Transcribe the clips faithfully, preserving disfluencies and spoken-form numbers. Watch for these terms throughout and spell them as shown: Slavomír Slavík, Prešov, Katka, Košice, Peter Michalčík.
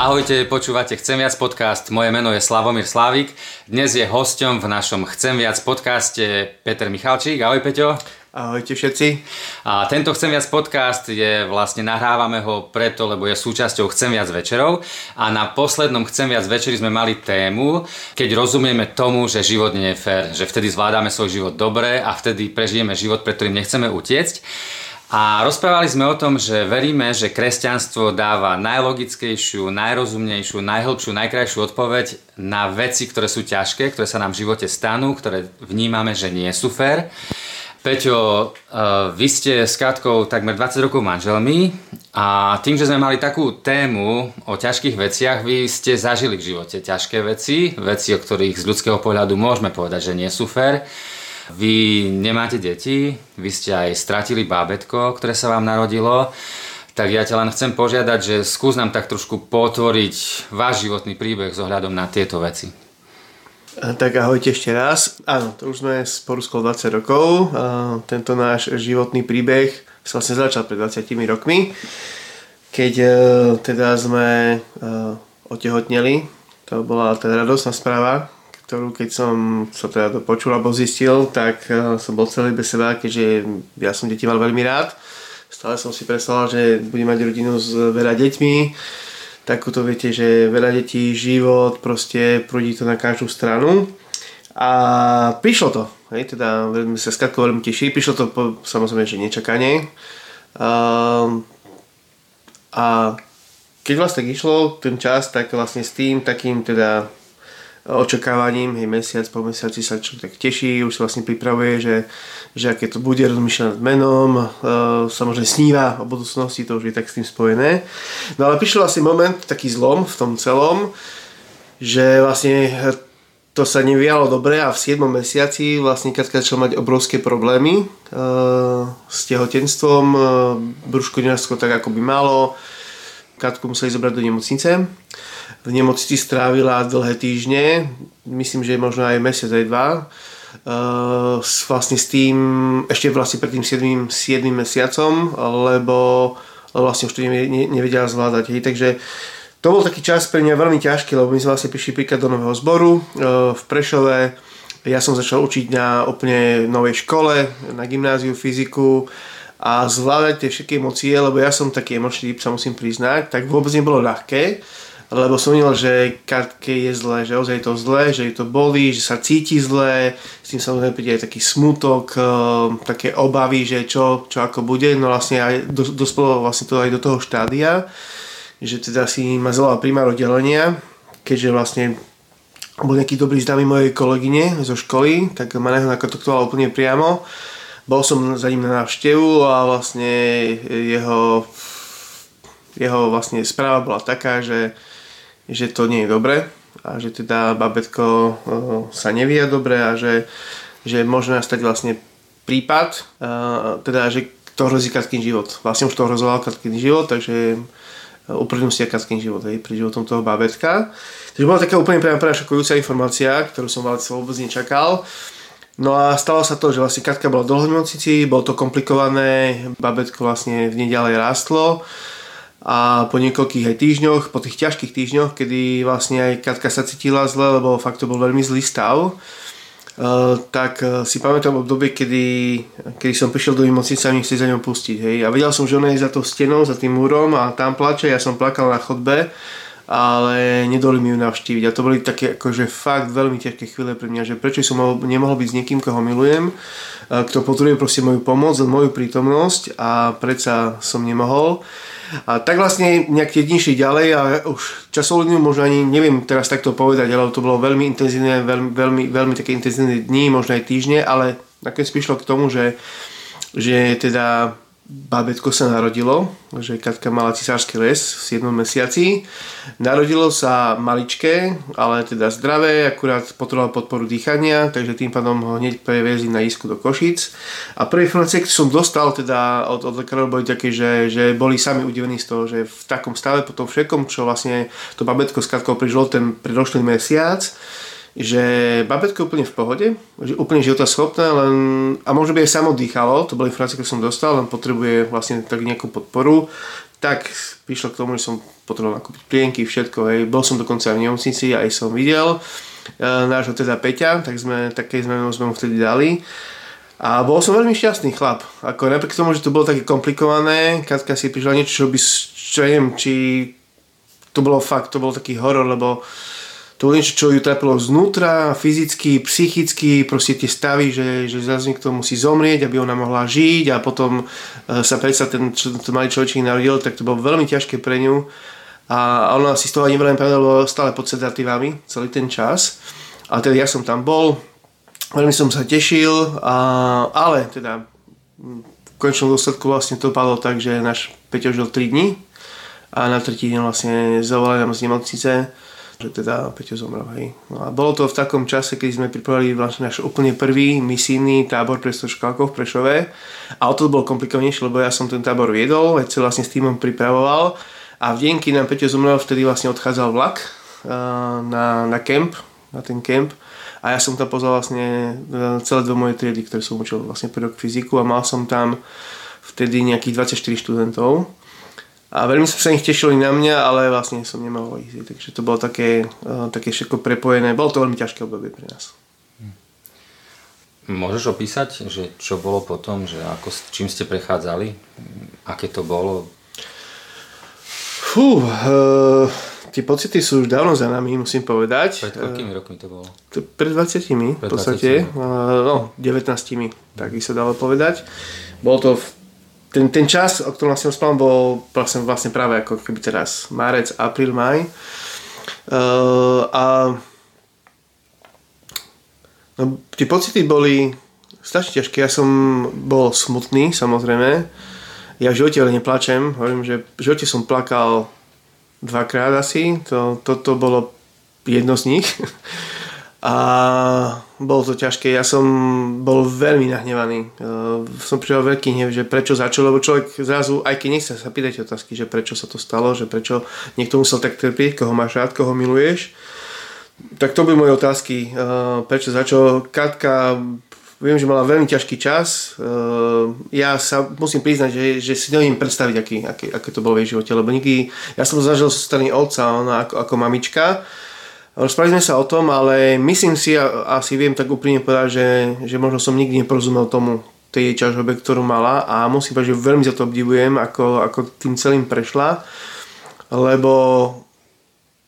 Ahojte, počúvate Chcem viac podcast, moje meno je Slavomír Slavík. Dnes je hosťom v našom Chcem viac podcaste Peter Michalčík. Ahoj Peťo. Ahojte všetci. A tento Chcem viac podcast je vlastne, nahrávame ho preto, lebo je súčasťou Chcem viac večerov a na poslednom Chcem viac večeri sme mali tému, keď rozumieme tomu, že život nie je fér, že vtedy zvládame svoj život dobre a vtedy prežijeme život, pre ktorým nechceme utiecť. A rozprávali sme o tom, že veríme, že kresťanstvo dáva najlogickejšiu, najrozumnejšiu, najhlbšiu, najkrajšiu odpoveď na veci, ktoré sú ťažké, ktoré sa nám v živote stanú, ktoré vnímame, že nie sú fér. Peťo, vy ste s Katkou takmer dvadsať rokov manželmi a tým, že sme mali takú tému o ťažkých veciach, vy ste zažili v živote ťažké veci, veci, o ktorých z ľudského pohľadu môžeme povedať, že nie sú fér. Vy nemáte deti, vy ste aj stratili bábätko, ktoré sa vám narodilo, tak ja ťa len chcem požiadať, že skús nám tak trošku potvoriť váš životný príbeh s ohľadom na tieto veci. Tak ahojte ešte raz. Áno, to už sme spolu skoro dvadsať rokov. Tento náš životný príbeh sa vlastne začal pred dvadsiatimi rokmi, keď teda sme otehotneli. To bola teda radosná správa, ktorú keď som sa teda to počul alebo zistil, tak som bol celý bez seba, keďže ja som deti mal veľmi rád. Stále som si predstavoval, že budem mať rodinu s veľa deťmi. Takúto viete, že veľa detí, život, proste prúdi to na každú stranu. A prišlo to, hej, teda veľmi sa s Katkou veľmi teší, prišlo to po, samozrejme, že nečakanie. Uh, a keď vlastne išlo ten čas, tak vlastne s tým takým teda očakávaním, hej, mesiac po mesiaci sa človek tak teší, už sa vlastne pripravuje, že, že aké to bude, rozmýšľa nad menom, e, samozrejme sníva o budúcnosti, to už je tak s tým spojené. No ale prišiel asi moment, taký zlom v tom celom, že vlastne to sa nevyjalo dobre a v siedmom mesiaci vlastne Katka začala mať obrovské problémy e, s tehotenstvom, e, brúško nenasklo tak, ako by malo. Katku museli zobrať do nemocnice. V nemocnici strávila dlhé týždne, myslím, že možno aj mesiac, aj dva. Uh, vlastne s tým, ešte vlastne pred tým siedmym mesiacom, lebo vlastne už to ne, ne, nevedela zvládať. Hej. Takže to bol taký čas pre mňa veľmi ťažký, lebo my sme vlastne prišli príklad do nového zboru uh, v Prešove. Ja som začal učiť na úplne novej škole, na gymnáziu, fyziku a zvládať tie všetky emócie, lebo ja som taký emočný typ, sa musím priznať, tak vôbec nebolo ľahké. Lebo som videl, že Katke je zle, že ozaj je to zle, že ju to bolí, že sa cíti zle, s tým samozrejme príde aj taký smutok, také obavy, že čo, čo ako bude, no vlastne aj dospelo vlastne to aj do toho štádia, že teda si ma zvolala primár oddelenia, keďže vlastne bol nejaký dobrý známy mojej kolegyne zo školy, tak ma na neho nakontaktovala úplne priamo, bol som za ním na návštevu a vlastne jeho, jeho vlastne správa bola taká, že že to nie je dobre a že teda babetko uh, sa nevíja dobre a že, že môže nastať vlastne prípad, uh, teda že to hrozí Katkyn život. Vlastne už to hrozoval Katkyn život, takže uprednú si aj Katkyn život aj pred životom toho babetka. Takže bola taká úplne priam prvá šokujúca informácia, ktorú som vlastne vôbec nečakal. No a stalo sa to, že vlastne Katka bola dlho v nemocnici, bolo to komplikované, babetko vlastne v nej ďalej rástlo. A po niekoľkých aj týždňoch, po tých ťažkých týždňoch, kedy vlastne aj Katka sa cítila zle, lebo fakt to bol veľmi zlý stav, tak si pamätám obdobie, kedy, kedy som prišiel do nemocnice a nechcel za ňou pustiť. Hej. A vedel som, že ona je za tou stenou, za tým múrom a tam plače, ja som plakal na chodbe, ale nedovolili mi ju navštíviť. A to boli také akože fakt veľmi ťažké chvíle pre mňa, že prečo som nemohol byť s niekým, koho milujem, kto potrebuje proste moju pomoc, moju prítomnosť a predsa som nemohol. A tak vlastne nejak tie dni šli ďalej a už časovú líniu možno ani neviem teraz takto povedať, ale to bolo veľmi intenzívne, veľmi, veľmi, veľmi také intenzívne dni, možno aj týždne, ale nakoniec prišlo k tomu, že, že teda bábätko sa narodilo, že Katka mala cisársky rez v siedmom mesiaci. Narodilo sa maličké, ale teda zdravé, akurát potrebovalo podporu dýchania, takže tým pádom ho hneď previezli na I S K U do Košic. A prvé informácie, ktoré som dostal teda od, od lekárov, boli také, že, že boli sami udivení z toho, že v takom stave po tom všetkom, čo vlastne to bábätko s Katkou prežilo ten predošlý mesiac, že bábätko je úplne v pohode, že úplne životaschopné, len a možno by aj samo dýchalo, to bola informácia, ktorú som dostal, len potrebuje vlastne tak nejakú podporu. tak prišlo k tomu, že som potreboval nakúpiť plienky, všetko, hej. Bol som dokonca aj v nemocnici, aj som videl e, nášho teda Peťa, tak sme, také sme, sme mu vtedy dali. A bol som veľmi šťastný chlap. Ako napriek tomu, že to bolo také komplikované, Katka si prišla niečo, čo by, čo neviem, či to bolo fakt, to bol taký horor, lebo to bolo niečo, čo ju trápilo znútra, fyzicky, psychicky, proste tie stavy, že, že zase niekto musí zomrieť, aby ona mohla žiť a potom sa predsa ten, ten malý človečík narodil, tak to bolo veľmi ťažké pre ňu. A ona si z toho nebrala, lebo stále pod sedatívami celý ten čas. A teda ja som tam bol, veľmi som sa tešil, a, ale teda v konečnom dôsledku vlastne to padlo tak, že náš Peťo žil tri dni a na tretí deň vlastne zavolali nám z nemocnice, že teda Peťo zomrel, hej. No a bolo to v takom čase, keď sme pripravili vlastne náš úplne prvý misijný tábor pre stoškolákov v Prešove, a o to bolo komplikovanejšie, lebo ja som ten tábor viedol, veď sa vlastne s týmom pripravoval, a v deň, keď nám Peťo zomrel, vtedy vlastne odchádzal vlak na, na kemp, na ten kemp. A ja som tam pozval vlastne celé dve moje triedy, ktoré som učil vlastne prvý rok fyziku, a mal som tam vtedy nejakých dvadsaťštyri študentov. A veľmi som sa ich tešili na mňa, ale vlastne som nemal ho ísť. Takže to bolo také, také všetko prepojené. Bolo to veľmi ťažké obdobie pre nás. Môžeš opísať, že čo bolo potom, že ako, čím ste prechádzali? Aké to bolo? Fú... E- Tie pocity sú už dávno za nami, musím povedať. Pred koľkými rokmi to bolo? Pred dvadsiatimi, v podstate. No, devätnástimi, tak by sa dalo povedať. Bol to... V... Ten, ten čas, o ktorom vlastne spávam, bol vlastne, vlastne práve ako keby teraz. Márec, apríl, maj. Uh, a... No, tie pocity boli strašne ťažké. Ja som bol smutný, samozrejme. Ja v živote ale neplačem. Hovorím, že v živote som plakal... dvakrát asi, to, toto bolo jedno z nich a bolo to ťažké. Ja som bol veľmi nahnevaný, som prijal veľký hnev, že prečo začal, lebo človek zrazu, aj keď nechce sa pýtať otázky, že prečo sa to stalo, že prečo niekto musel tak trpieť, koho máš rád, koho miluješ, tak to boli moje otázky, prečo začal. Katka, viem, že mala veľmi ťažký čas. Ja sa musím priznať, že, že si neviem predstaviť, aký, aký, aké to bolo v jej živote, lebo nikdy... Ja som to zažil zo strany otca, ona ako, ako mamička. Rozprávali sme sa o tom, ale myslím si, a asi viem tak úprimne povedať, že, že možno som nikdy neporozumel tomu, tej jej ťažobe, ktorú mala, a musím povedať, že veľmi za to obdivujem, ako, ako tým celým prešla, lebo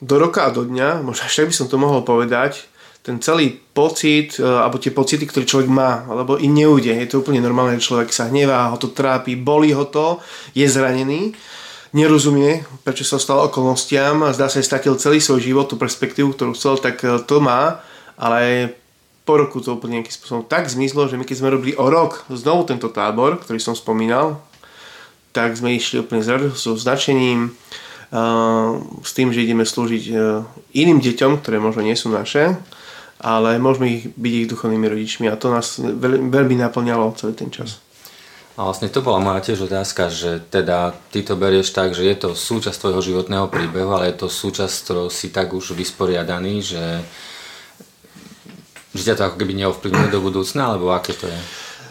do roka a do dňa, možno až tak by som to mohol povedať, ten celý pocit, alebo tie pocity, ktoré človek má, alebo i neújde. Je to úplne normálne, človek sa hnevá, ho to trápi, bolí ho to, je zranený, nerozumie, prečo sa stalo okolnostiam, zdá sa, že stratil celý svoj život, tú perspektívu, ktorú chcel, tak to má, ale po roku to úplne nejakým spôsobom tak zmizlo, že my keď sme robili o rok znovu tento tábor, ktorý som spomínal, tak sme išli úplne so značením, s tým, že ideme slúžiť iným deťom, ktoré možno nie sú naše, ale môžeme ich byť ich duchovnými rodičmi, a to nás veľmi naplňalo celý ten čas. A vlastne to bola moja tiež otázka, že teda ty to berieš tak, že je to súčasť tvojho životného príbehu, ale je to súčasť, s ktorou si tak už vysporiadaný, že, že ťa to ako keby neovplyvňuje do budúcna, alebo aké to je?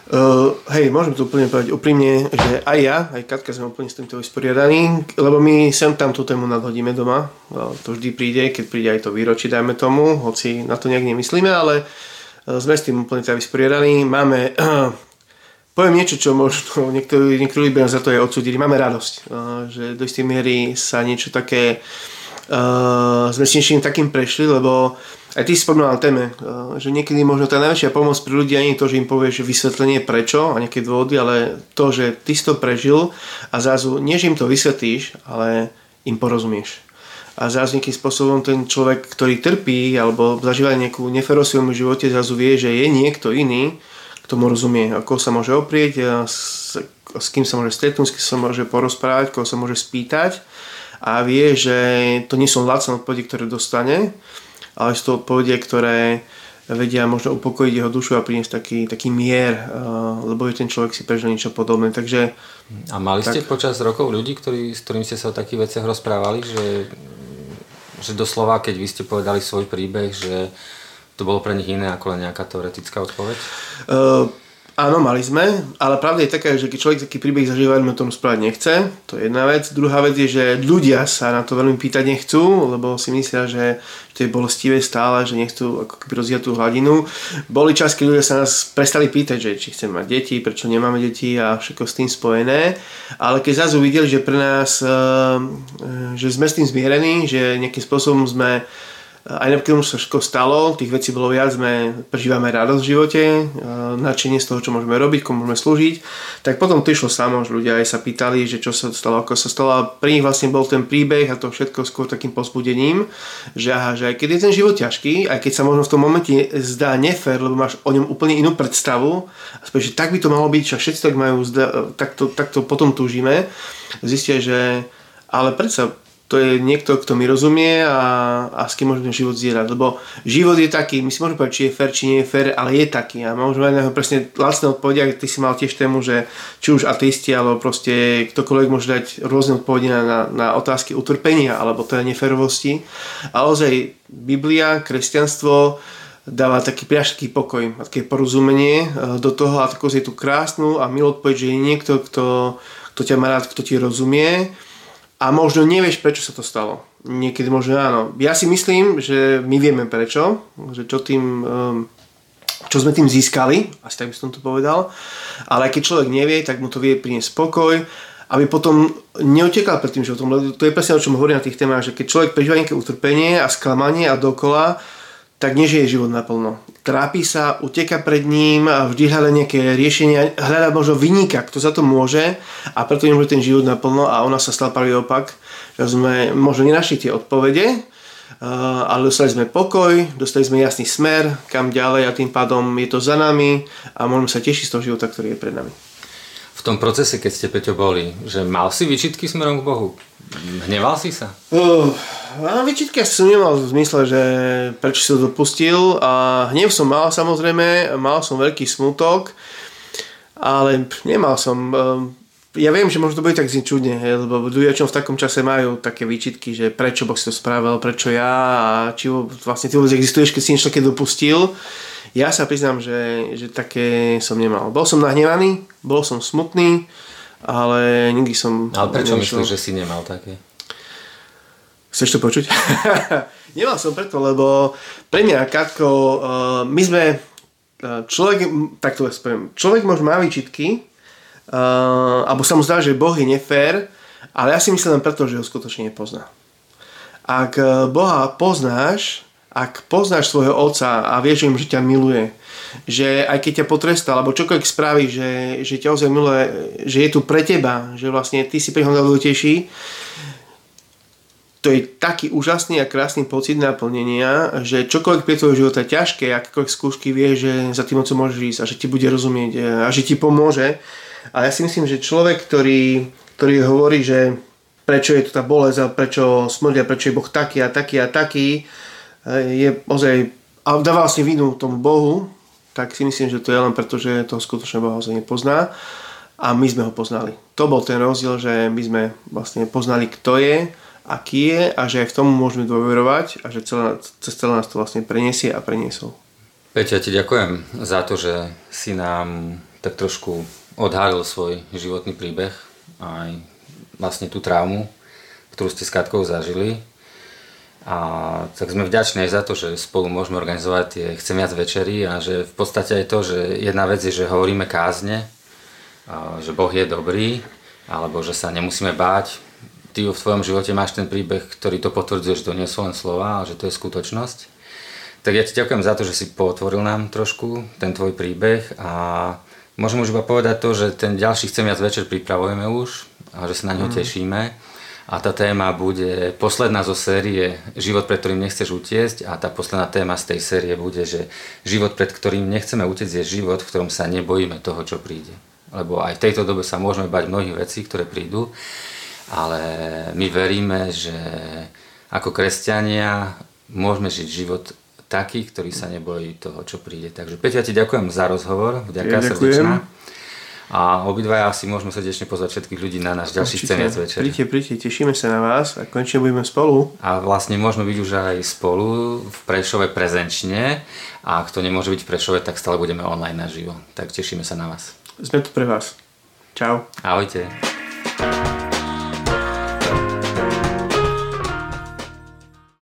Uh, hej, môžem to úplne povedať úprimne, že aj ja, aj Katka sme úplne s týmto vysporiadaní, lebo my sem tam tú tému nadhodíme doma. To vždy príde, keď príde aj to výročie, dajme tomu, hoci na to nejak nemyslíme, ale sme s tým úplne teda vysporiadaní. Máme, uh, poviem niečo, čo možno niektorí, niektorí by nás za to aj odsúdili, máme radosť, uh, že do istej miery sa niečo také, uh, sme s niečím takým prešli, lebo aj ty si spomínal téme, že niekedy možno tá najväčšia pomoc pri ľudí ani to, že im povieš vysvetlenie prečo a nejaké dôvody, ale to, že ty si to prežil a zrazu nie, že im to vysvetlíš, ale im porozumieš. A zrazu nejakým spôsobom ten človek, ktorý trpí alebo zažíva nejakú neférosť v svojom živote, zrazu vie, že je niekto iný, kto mu rozumie, ako sa môže oprieť, s, s kým sa môže stretnúť, s kým sa môže porozprávať, koho sa môže spýtať, a vie, že to nie sú lacné odpovede, ktoré dostane, ale sú to odpovede, ktoré vedia možno upokojiť jeho dušu a priniesť taký, taký mier, lebo ten človek si prežil niečo podobné. Takže, a mali tak... ste počas rokov ľudí, ktorí, s ktorými ste sa o takých veciach rozprávali, že, že doslova, keď vy ste povedali svoj príbeh, že to bolo pre nich iné ako len nejaká teoretická odpoveď? Uh, Áno, mali sme, ale pravda je taká, že keď človek taký príbeh zažíva, no tomu správať nechce, to je jedna vec. Druhá vec je, že ľudia sa na to veľmi pýtať nechcú, lebo si myslia, že to je bolestivé stále, že nechcú ako keby rozdiať tú hladinu. Boli čas, keď ľudia sa nás prestali pýtať, že či chceme mať deti, prečo nemáme deti a všetko s tým spojené. Ale keď zás uvideli, že pre nás, že sme s tým zmierení, že nejakým spôsobom sme aj napríklad už sa všetko stalo, tých vecí bolo viac, sme prežívame radosť v živote, nadšenie z toho, čo môžeme robiť, komu môžeme slúžiť, tak potom to išlo samo, že ľudia aj sa pýtali, že čo sa stalo, ako sa stalo, a pre nich vlastne bol ten príbeh a to všetko skôr takým povzbudením, že aha, že aj keď je ten život ťažký, aj keď sa možno v tom momente zdá nefér, lebo máš o ňom úplne inú predstavu, aspoň, že tak by to malo byť, všetci tak majú, takto, takto potom túžime, zistia, že ale predsa to je niekto, kto mi rozumie a, a s kým môžeme život zdieľať. Lebo život je taký, my si môžeme povedať, či je fér, či nie je fér, ale je taký. A môžeme aj na ho presne lacné odpovede, ty si mal tiež tému, že či už ateisti, alebo proste ktokoľvek môže dať rôzne odpovede na, na otázky utrpenia, alebo teda neférovosti. Ale ozaj Biblia, kresťanstvo dáva taký priažský pokoj, také porozumenie do toho a takú je tu krásnu a milú odpoveď, že je niekto, kto, kto ťa má rád, kto ti rozumie. A možno nevieš, prečo sa to stalo. Niekedy možno áno. Ja si myslím, že my vieme prečo. Že čo, tým, čo sme tým získali. Asi tak by som to povedal. Ale keď človek nevie, tak mu to vie priniesť spokoj. Aby potom neutekal pred tým životom. To je presne o čom hovorím na tých témach. Že keď človek prežíva nejaké utrpenie a sklamanie a dokola, tak nežije život naplno. Trápi sa, uteka pred ním a vždy hľada nejaké riešenia, hľada možno vyníka, kto za to môže a preto nemôže ten život naplno a ona sa stala pravý opak, že sme možno nenašli tie odpovede, ale dostali sme pokoj, dostali sme jasný smer, kam ďalej a tým pádom je to za nami a môžeme sa tešiť z toho života, ktorý je pred nami. V tom procese, keď ste, Peťo, boli, že mal si výčitky smerom k Bohu? Hneval si sa? Uh, výčitky som nemal v zmysle, že prečo si to dopustil. A hnev som mal samozrejme, mal som veľký smutok, ale nemal som. Ja viem, že možno to bude tak čudne, lebo ľudia v takom čase majú také výčitky, že prečo Boh si to spravil, prečo ja a či vlastne ty vôbec existuješ, keď si niečo také dopustil. Ja sa priznám, že, že také som nemal. Bol som nahnevaný, bol som smutný, ale nikdy som... Ale prečo myslíš, že si nemal také? Chceš to počuť? Nemal som preto, lebo pre mňa, Katko, uh, my sme... Uh, človek, tak to ja spomínam, človek možno má výčitky, uh, alebo sa mu zdá, že Boh je nefér, ale ja si myslím len preto, že ho skutočne nepozná. Ak Boha poznáš, ak poznáš svojho otca a vieš, že ťa miluje, že aj keď ťa potrestá, alebo čokoľvek spraví, že, že ťa ozaj miluje, že je tu pre teba, že vlastne ty si preň ho najľútejší, to je taký úžasný a krásny pocit naplnenia, že čokoľvek pre tvojho života je ťažké, akékoľvek skúšky vieš, že za tým otcom môžeš ísť a že ti bude rozumieť a že ti pomôže. Ale ja si myslím, že človek, ktorý, ktorý hovorí, že prečo je tu tá bolesť a prečo smrť a prečo je Boh taký a taký a taký, je ozaj, a dáva vlastne vinu tomu Bohu, tak si myslím, že to je len preto, že toho skutočne Boha ozaj nepozná a my sme ho poznali. To bol ten rozdiel, že my sme vlastne poznali, kto je, aký je a že aj v tomu môžeme dôverovať a že celé, cez celé nás to vlastne preniesie a preniesol. Peťa, ti ďakujem za to, že si nám tak trošku odhalil svoj životný príbeh a aj vlastne tú traumu, ktorú ste s Katkou zažili. A tak sme vďační aj za to, že spolu môžeme organizovať tie Chcem viac večery a že v podstate aj to, že jedna vec je, že hovoríme kázne, že Boh je dobrý, alebo že sa nemusíme báť. Ty v tvojom živote máš ten príbeh, ktorý to potvrdzuje, že to nie sú len slova, ale že to je skutočnosť. Tak ja ti ďakujem za to, že si pootvoril nám trošku ten tvoj príbeh a môžem už iba povedať to, že ten ďalší Chcem viac večer pripravujeme už a že sa na neho mm. tešíme. A tá téma bude posledná zo série Život, pred ktorým nechceš utiecť, a tá posledná téma z tej série bude, že život, pred ktorým nechceme utiecť, je život, v ktorom sa nebojíme toho, čo príde. Lebo aj v tejto dobe sa môžeme bať mnohých vecí, ktoré prídu, ale my veríme, že ako kresťania môžeme žiť život taký, ktorý sa nebojí toho, čo príde. Takže Peťa, ti ďakujem za rozhovor. Vďaka srdečná. a obidvaja si môžeme srdečne pozvať všetkých ľudí na náš ďalší Sceniac večer. Príďte, príďte, tešíme sa na vás a konečne budeme spolu. A vlastne môžeme byť už aj spolu v Prešove prezenčne a ak to nemôže byť v Prešove, tak stále budeme online naživo. Tak tešíme sa na vás. Sme tu pre vás. Čau. Ahojte.